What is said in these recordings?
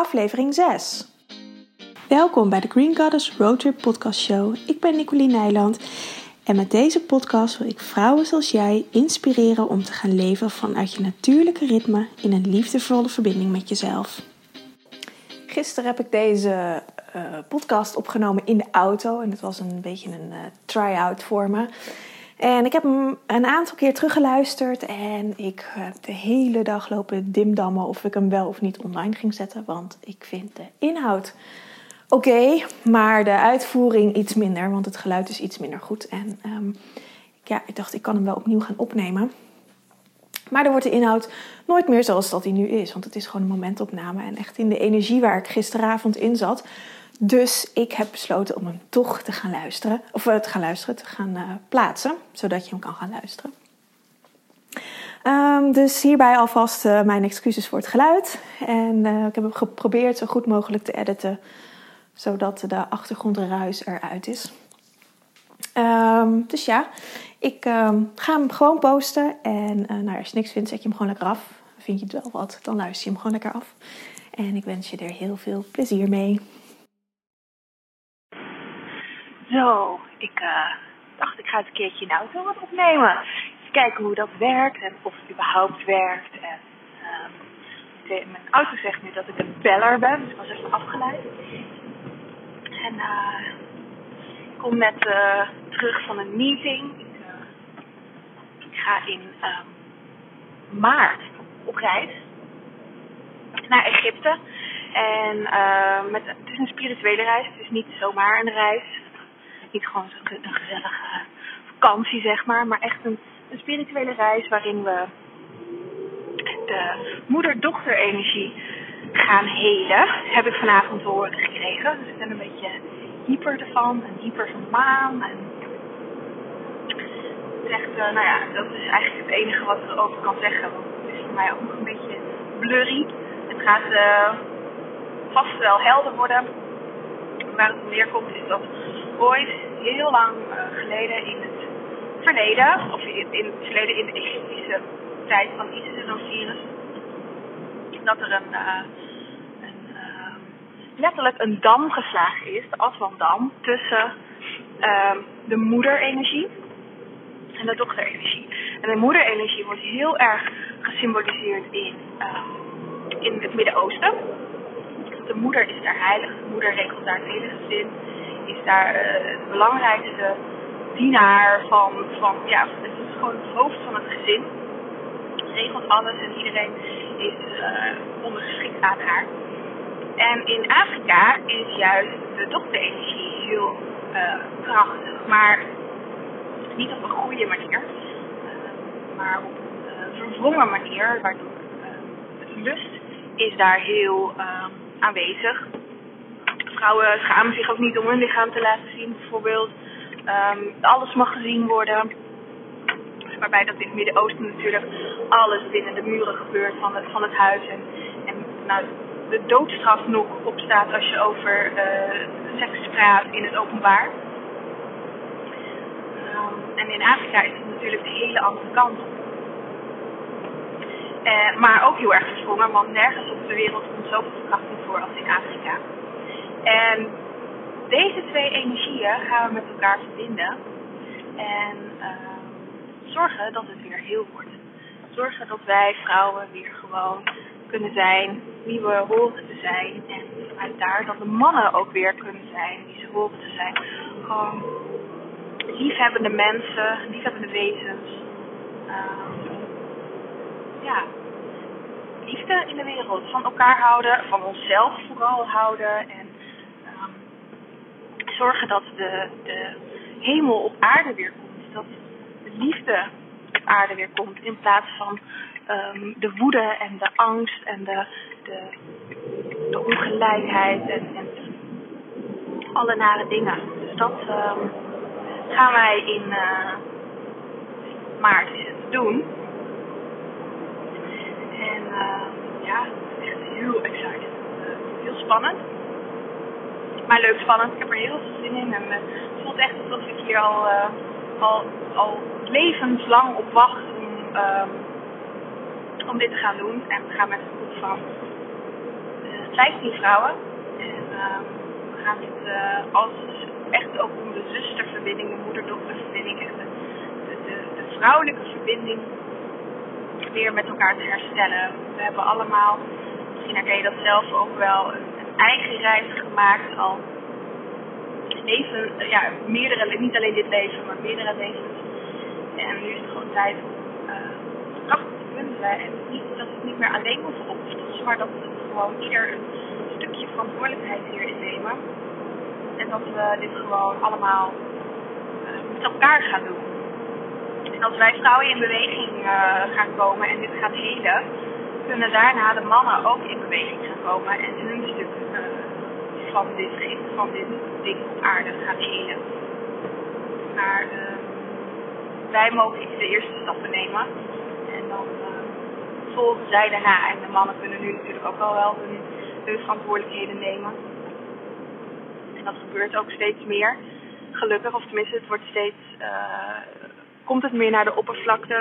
aflevering 6. Welkom bij de Green Goddess Roadtrip Podcast Show. Ik ben Nicoline Nijland en met deze podcast wil ik vrouwen zoals jij inspireren om te gaan leven vanuit je natuurlijke ritme in een liefdevolle verbinding met jezelf. Gisteren heb ik deze podcast opgenomen in de auto en het was een beetje een try-out voor me. En ik heb hem een aantal keer teruggeluisterd en ik heb de hele dag lopen dimdammen of ik hem wel of niet online ging zetten. Want ik vind de inhoud oké, maar de uitvoering iets minder, want het geluid is iets minder goed. En ik dacht, ik kan hem wel opnieuw gaan opnemen. Maar dan wordt de inhoud nooit meer zoals dat hij nu is, want het is gewoon een momentopname en echt in de energie waar ik gisteravond in zat. Dus ik heb besloten om hem toch te gaan luisteren. Te gaan plaatsen. Zodat je hem kan gaan luisteren. Dus hierbij alvast mijn excuses voor het geluid. En ik heb hem geprobeerd zo goed mogelijk te editen. Zodat de achtergrondruis eruit is. Dus ja, ik ga hem gewoon posten. En als je niks vindt, zet je hem gewoon lekker af. Vind je het wel wat, dan luister je hem gewoon lekker af. En ik wens je er heel veel plezier mee. Zo, ik dacht ik ga het een keertje in de auto wat opnemen. Even kijken hoe dat werkt en of het überhaupt werkt. En mijn auto zegt nu dat ik een beller ben, dus ik was even afgeleid. En ik kom net terug van een meeting. Ik ga in maart op reis naar Egypte. En het is een spirituele reis, het is niet zomaar een reis. Niet gewoon een gezellige vakantie, zeg maar echt een spirituele reis waarin we de moeder-dochter-energie gaan helen. Dat heb ik vanavond te horen gekregen. Dus ik ben een beetje hyper ervan en hyper van de maan. En het is echt, dat is eigenlijk het enige wat ik erover kan zeggen. Want het is voor mij ook nog een beetje blurry. Het gaat vast wel helder worden. Waar het meer komt is dat ooit heel lang geleden in het verleden, of in het verleden in de Egyptische tijd van Isis en Cyrus, dat er letterlijk een dam geslagen is, de Aswan-dam, tussen de moederenergie en de dochterenergie. En de moederenergie wordt heel erg gesymboliseerd in het Midden-Oosten. De moeder is daar heilig, de moeder regelt daar het hele gezin. Is daar de belangrijkste dienaar van het is gewoon het hoofd van het gezin. Regelt alles en iedereen is ondergeschikt aan haar. En in Afrika is juist de dochterenergie heel krachtig, maar niet op een goede manier, maar op een verwrongen manier, waardoor de lust is daar heel aanwezig. Vrouwen schamen zich ook niet om hun lichaam te laten zien, bijvoorbeeld. Alles mag gezien worden. Waarbij dat in het Midden-Oosten natuurlijk alles binnen de muren gebeurt van het huis. En de doodstraf nog opstaat als je over seks praat in het openbaar. En in Afrika is het natuurlijk de hele andere kant. Maar ook heel erg verwrongen, want nergens op de wereld komt zoveel verkrachting voor als in Afrika. En deze twee energieën gaan we met elkaar verbinden en zorgen dat het weer heel wordt. Zorgen dat wij vrouwen weer gewoon kunnen zijn wie we horen te zijn. En vanuit daar dat de mannen ook weer kunnen zijn wie ze horen te zijn. Gewoon liefhebbende mensen, liefhebbende wezens. Liefde in de wereld. Van elkaar houden, van onszelf vooral houden en zorgen dat de hemel op aarde weer komt. Dat de liefde op aarde weer komt. In plaats van de woede en de angst en de ongelijkheid en alle nare dingen. Dus dat gaan wij in maart doen. En het is echt heel excited. Heel spannend. Maar leuk spannend, ik heb er heel veel zin in en het voelt echt alsof ik hier al levenslang op wacht om dit te gaan doen. En we gaan met een groep van 15 vrouwen. En we gaan dit alles echt ook om de zusterverbinding, de moeder-dochterverbinding, echt de vrouwelijke verbinding weer met elkaar te herstellen. We hebben allemaal, misschien herken je dat zelf ook wel, een eigen reis gemaakt al. Leven, ja, meerdere, niet alleen dit leven, maar meerdere levens. En nu is het gewoon tijd om kracht te bundelen. En niet dat het niet meer alleen hoeft op te lossen, maar dat we gewoon ieder een stukje verantwoordelijkheid hierin nemen. En dat we dit gewoon allemaal met elkaar gaan doen. En als wij vrouwen in beweging gaan komen en dit gaat helen, kunnen daarna de mannen ook in beweging gaan komen en hun stuk van dit gift, van dit ding op aarde gaan helen. Maar wij mogen de eerste stappen nemen en dan volgen zij daarna. En de mannen kunnen nu natuurlijk ook al wel hun verantwoordelijkheden nemen. En dat gebeurt ook steeds meer, gelukkig, of tenminste het wordt steeds, komt het meer naar de oppervlakte.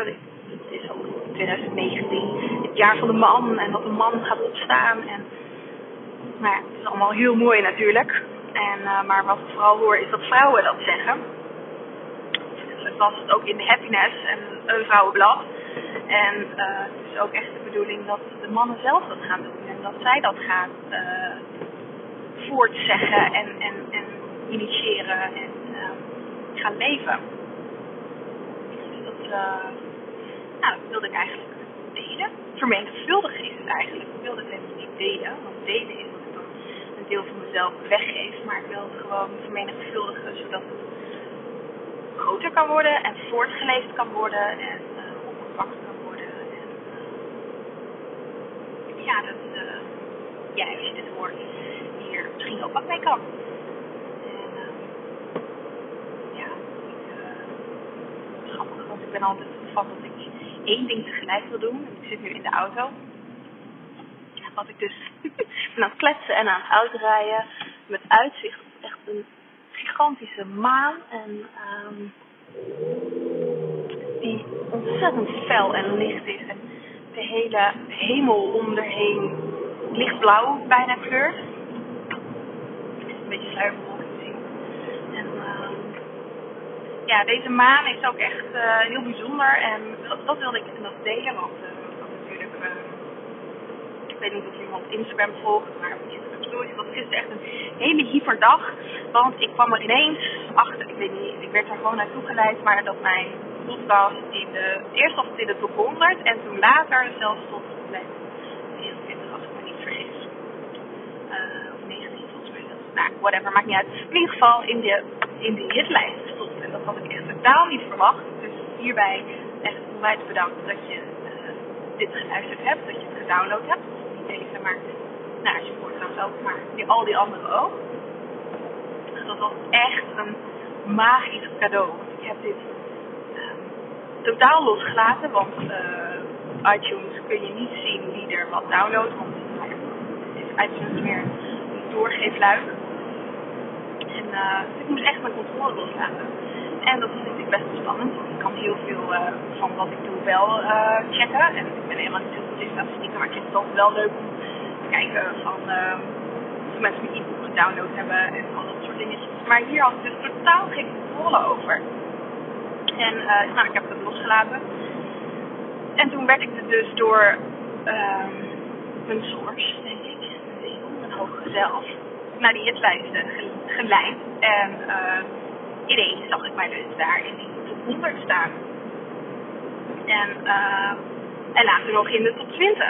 Het is ook 2019, het jaar van de man en dat de man gaat opstaan. En, nou ja, het is allemaal heel mooi natuurlijk. En, maar wat ik vooral hoor is dat vrouwen dat zeggen. Het was het ook in de Happiness en een vrouwenblad. En het is ook echt de bedoeling dat de mannen zelf dat gaan doen. En dat zij dat gaan voortzeggen en initiëren en gaan leven. Dus dat, nou, dat wilde ik eigenlijk delen. Vermenigvuldig is het eigenlijk. Ik wilde het helemaal niet delen. Want delen is dat ik dan een deel van mezelf weggeef. Maar ik wil het gewoon vermenigvuldigen zodat het groter kan worden en voortgeleefd kan worden en opgepakt kan worden. En, ja, dat jij, als je dit hoort, hier misschien ook wat mee kan. En ja, grappig, want ik ben altijd van dat ik één ding tegelijk wil doen. Ik zit nu in de auto. Wat ik dus ben aan het kletsen en aan het uitrijden met uitzicht op echt een gigantische maan en die ontzettend fel en licht is en de hele hemel om erheen lichtblauw bijna kleurt. Het is een beetje sluierwolken te zien. En ja, deze maan is ook echt heel bijzonder en dat wilde ik nog delen, want dat natuurlijk, ik weet niet of iemand Instagram volgt, maar het was gisteren echt een hele hyperdag, want ik kwam er ineens achter, ik weet niet, ik werd er gewoon naartoe geleid, maar dat mijn podcast eerst was het in de top 100 en toen later zelfs tot plek 24, als ik me niet vergis. Of 19 volgens mij zelfs. Nou, whatever, maakt niet uit. In ieder geval in die hitlijst stond en dat had ik echt totaal niet verwacht. Dus hierbij echt onwijs bedankt dat je dit geluisterd hebt, dat je het gedownload hebt. Niet deze, maar nou, als je hoort trouwens ook, maar al die anderen ook. Dus dat was echt een magisch cadeau. Ik heb dit totaal losgelaten, want iTunes kun je niet zien wie er wat downloadt. Want het is iTunes meer een doorgeefluik. En ik moest echt mijn controle loslaten. En dat is natuurlijk best wel spannend, want ik kan heel veel van wat ik doe wel checken. En ik ben helemaal niet zo goed in statistieken, maar ik vind het toch wel leuk om kijken van of mensen mijn e-book gedownload hebben en al dat soort dingetjes. Maar hier had ik dus totaal geen controle over. En nou, ik heb het losgelaten. En toen werd ik er dus door mijn source, denk ik, mijn hogere zelf, naar die hitlijsten geleid. En ineens zag ik mij dus daar in die top 100 staan. En later nog in de top 20.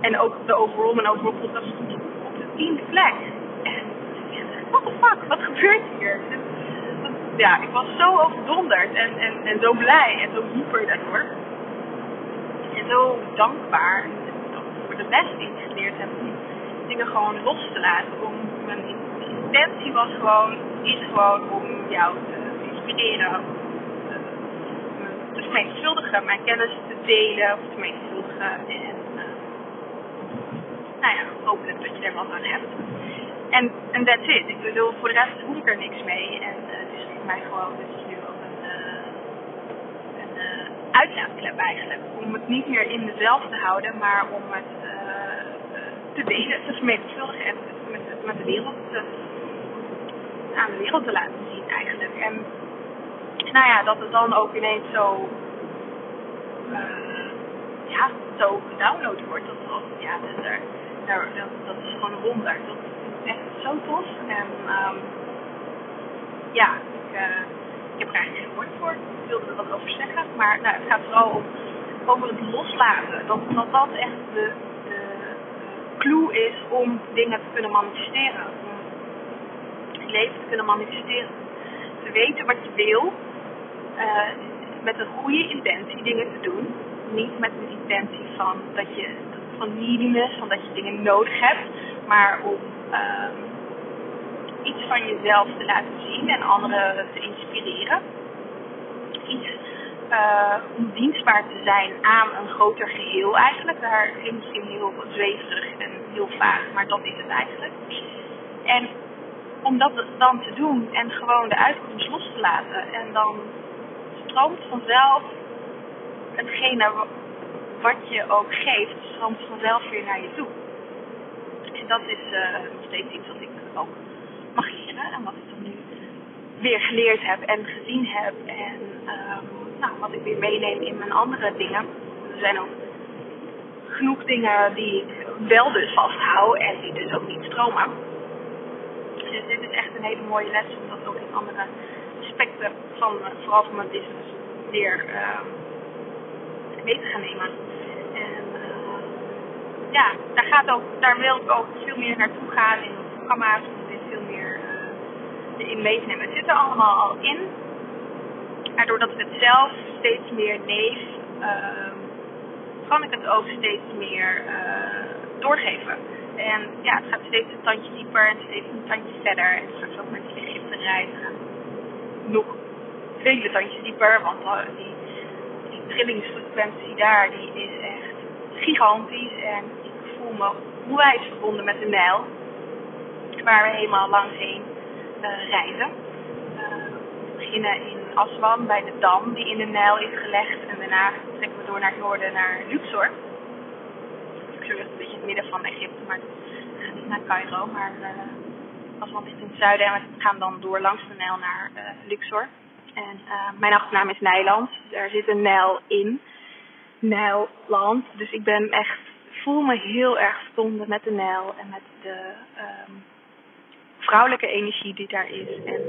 En ook de overall, mijn overall podcast stond op de 10e plek. En ik dacht, what the fuck, wat gebeurt hier? Dus, ja, ik was zo overdonderd en zo blij en zo hyper daardoor. En zo dankbaar voor de les die ik geleerd heb om dingen gewoon los te laten. Om mijn intentie was gewoon, is gewoon om jou te inspireren. Te vermenigvuldigen, mijn kennis te delen, of te vermenigvuldigen. Nou ja, hopelijk dat je er wat aan hebt. En that's it. Ik bedoel, voor de rest hoef ik er niks mee. En het is voor mij gewoon dus nu ook een uitlaatklep eigenlijk. Om het niet meer in mezelf te houden, maar om het te delen. Het is mij verschuldigd en met de wereld aan de wereld te laten zien eigenlijk. En nou ja, dat het dan ook ineens zo zo gedownload wordt. Dat is gewoon een wonder. Dat is echt zo tof. En ik heb er eigenlijk geen woord voor. Ik wilde er wat over zeggen. Maar nou, het gaat vooral over het loslaten. Dat echt de clue is om dingen te kunnen manifesteren. Om het leven te kunnen manifesteren. Te weten wat je wil. Met een goede intentie dingen te doen. Niet met de intentie van neediness, van dat je dingen nodig hebt. Maar om iets van jezelf te laten zien en anderen te inspireren. Om dienstbaar te zijn aan een groter geheel eigenlijk. Daar klinkt misschien heel zweverig en heel vaag, maar dat is het eigenlijk. En om dat dan te doen en gewoon de uitkomst los te laten. En dan stroomt vanzelf hetgene wat je ook geeft, stroomt vanzelf weer naar je toe. En dat is nog steeds iets wat ik ook mag leren en wat ik dan nu weer geleerd heb en gezien heb. En wat ik weer meeneem in mijn andere dingen. Er zijn ook genoeg dingen die ik wel dus vasthoud en die dus ook niet stromen. Dus dit is echt een hele mooie les om dat ook in andere aspecten van, vooral van mijn business, weer mee te gaan nemen. En daar wil ik ook veel meer naartoe gaan in het programma's. Om dit veel meer in mee te nemen. Het zit er allemaal al in. Maar doordat ik het zelf steeds meer neef, kan ik het ook steeds meer doorgeven. En ja, het gaat steeds een tandje dieper en steeds een tandje verder. En straks ook met die Egypte reizen nog vele tandjes dieper, want die trillingsfrequentie daar, die is echt gigantisch. En ik voel me onwijs verbonden met de Nijl, waar we helemaal langs heen reizen. We beginnen in Aswan, bij de dam die in de Nijl is gelegd. En daarna trekken we door naar het noorden, naar Luxor. Luxor ligt een beetje in het midden van Egypte, maar we gaan niet naar Cairo. Maar Aswan ligt in het zuiden en we gaan dan door langs de Nijl naar Luxor. En mijn achternaam is Nijland. Daar zit een Nijl in. Nijland. Dus ik ben echt, voel me heel erg verbonden met de Nijl en met de vrouwelijke energie die daar is. En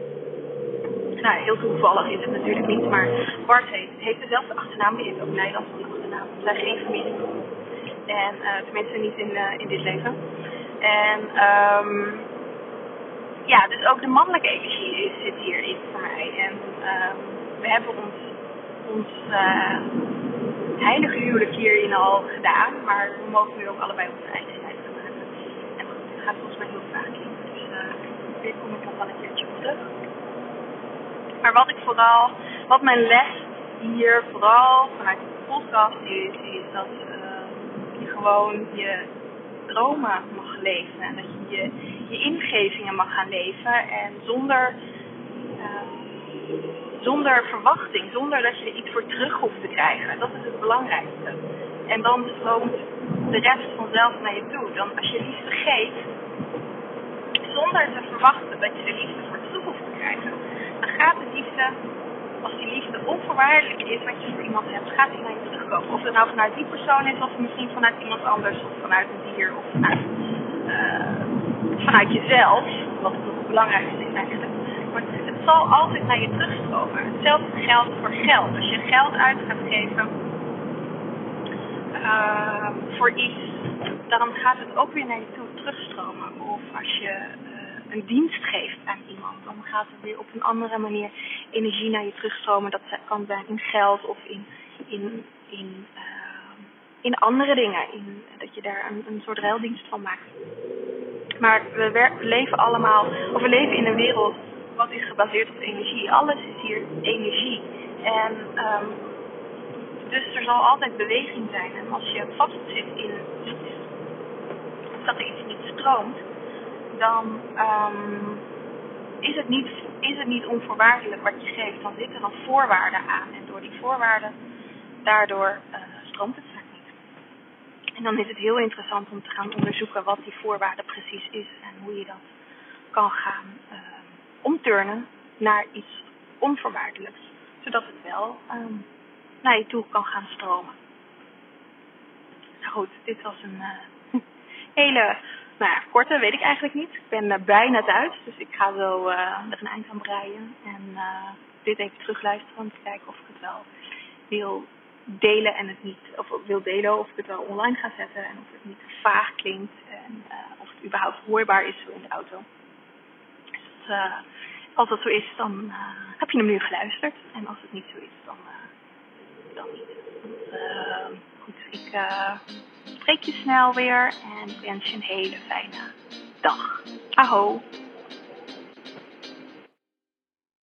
heel toevallig is het natuurlijk niet, maar Bart heeft dezelfde achternaam, die heeft ook Nijland als achternaam. We zijn geen familie. En tenminste niet in dit leven. En dus ook de mannelijke energie zit hierin voor mij. En we hebben ons heilige huwelijk hierin al gedaan, maar we mogen nu ook allebei onze eigen tijd gaan maken. En dat gaat volgens mij heel vaak in. Dus weer kom ik nog wel een keertje op terug. Maar wat mijn les hier vooral vanuit de podcast is dat je gewoon je dromen mag leven. En dat je je ingevingen mag gaan leven. En zonder verwachting, zonder dat je er iets voor terug hoeft te krijgen. Dat is het belangrijkste. En dan stroomt de rest vanzelf naar je toe. Dan als je liefde geeft, zonder te verwachten dat je er liefde voor terug hoeft te krijgen. Dan gaat de liefde, als die liefde onvoorwaardelijk is wat je voor iemand hebt, gaat die naar je terugkomen. Of het nou vanuit die persoon is, of misschien vanuit iemand anders, of vanuit een dier, of vanuit jezelf. Wat het belangrijkste is eigenlijk. Maar het zal altijd naar je terugstromen. Hetzelfde geldt voor geld. Als je geld uit gaat geven voor iets, dan gaat het ook weer naar je toe terugstromen. Of als je een dienst geeft aan iemand, dan gaat er weer op een andere manier energie naar je terugstromen. Dat kan zijn in geld of in andere dingen. Dat je daar een soort ruildienst van maakt. Maar we leven allemaal, of we leven in een wereld wat is gebaseerd op energie. Alles is hier energie. En dus er zal altijd beweging zijn. En als je vastzit in iets, dat er iets niet stroomt, dan is het niet onvoorwaardelijk wat je geeft. Dan zitten er voorwaarden aan. En door die voorwaarden, daardoor stroomt het vaak niet. En dan is het heel interessant om te gaan onderzoeken wat die voorwaarde precies is en hoe je dat kan gaan omturnen naar iets onvoorwaardelijks. Zodat het wel naar je toe kan gaan stromen. Nou goed, dit was een hele korte, weet ik eigenlijk niet. Ik ben bijna thuis, dus ik ga zo er een eind aan breien. En dit even terugluisteren om te kijken of ik het wel wil delen en het niet, of wil delen of ik het wel online ga zetten en of het niet vaag klinkt en of het überhaupt hoorbaar is in de auto. Dus als dat zo is, dan heb je hem nu geluisterd en als het niet zo is, dan niet. Goed, ik spreek je snel weer en wens je een hele fijne dag. Aho!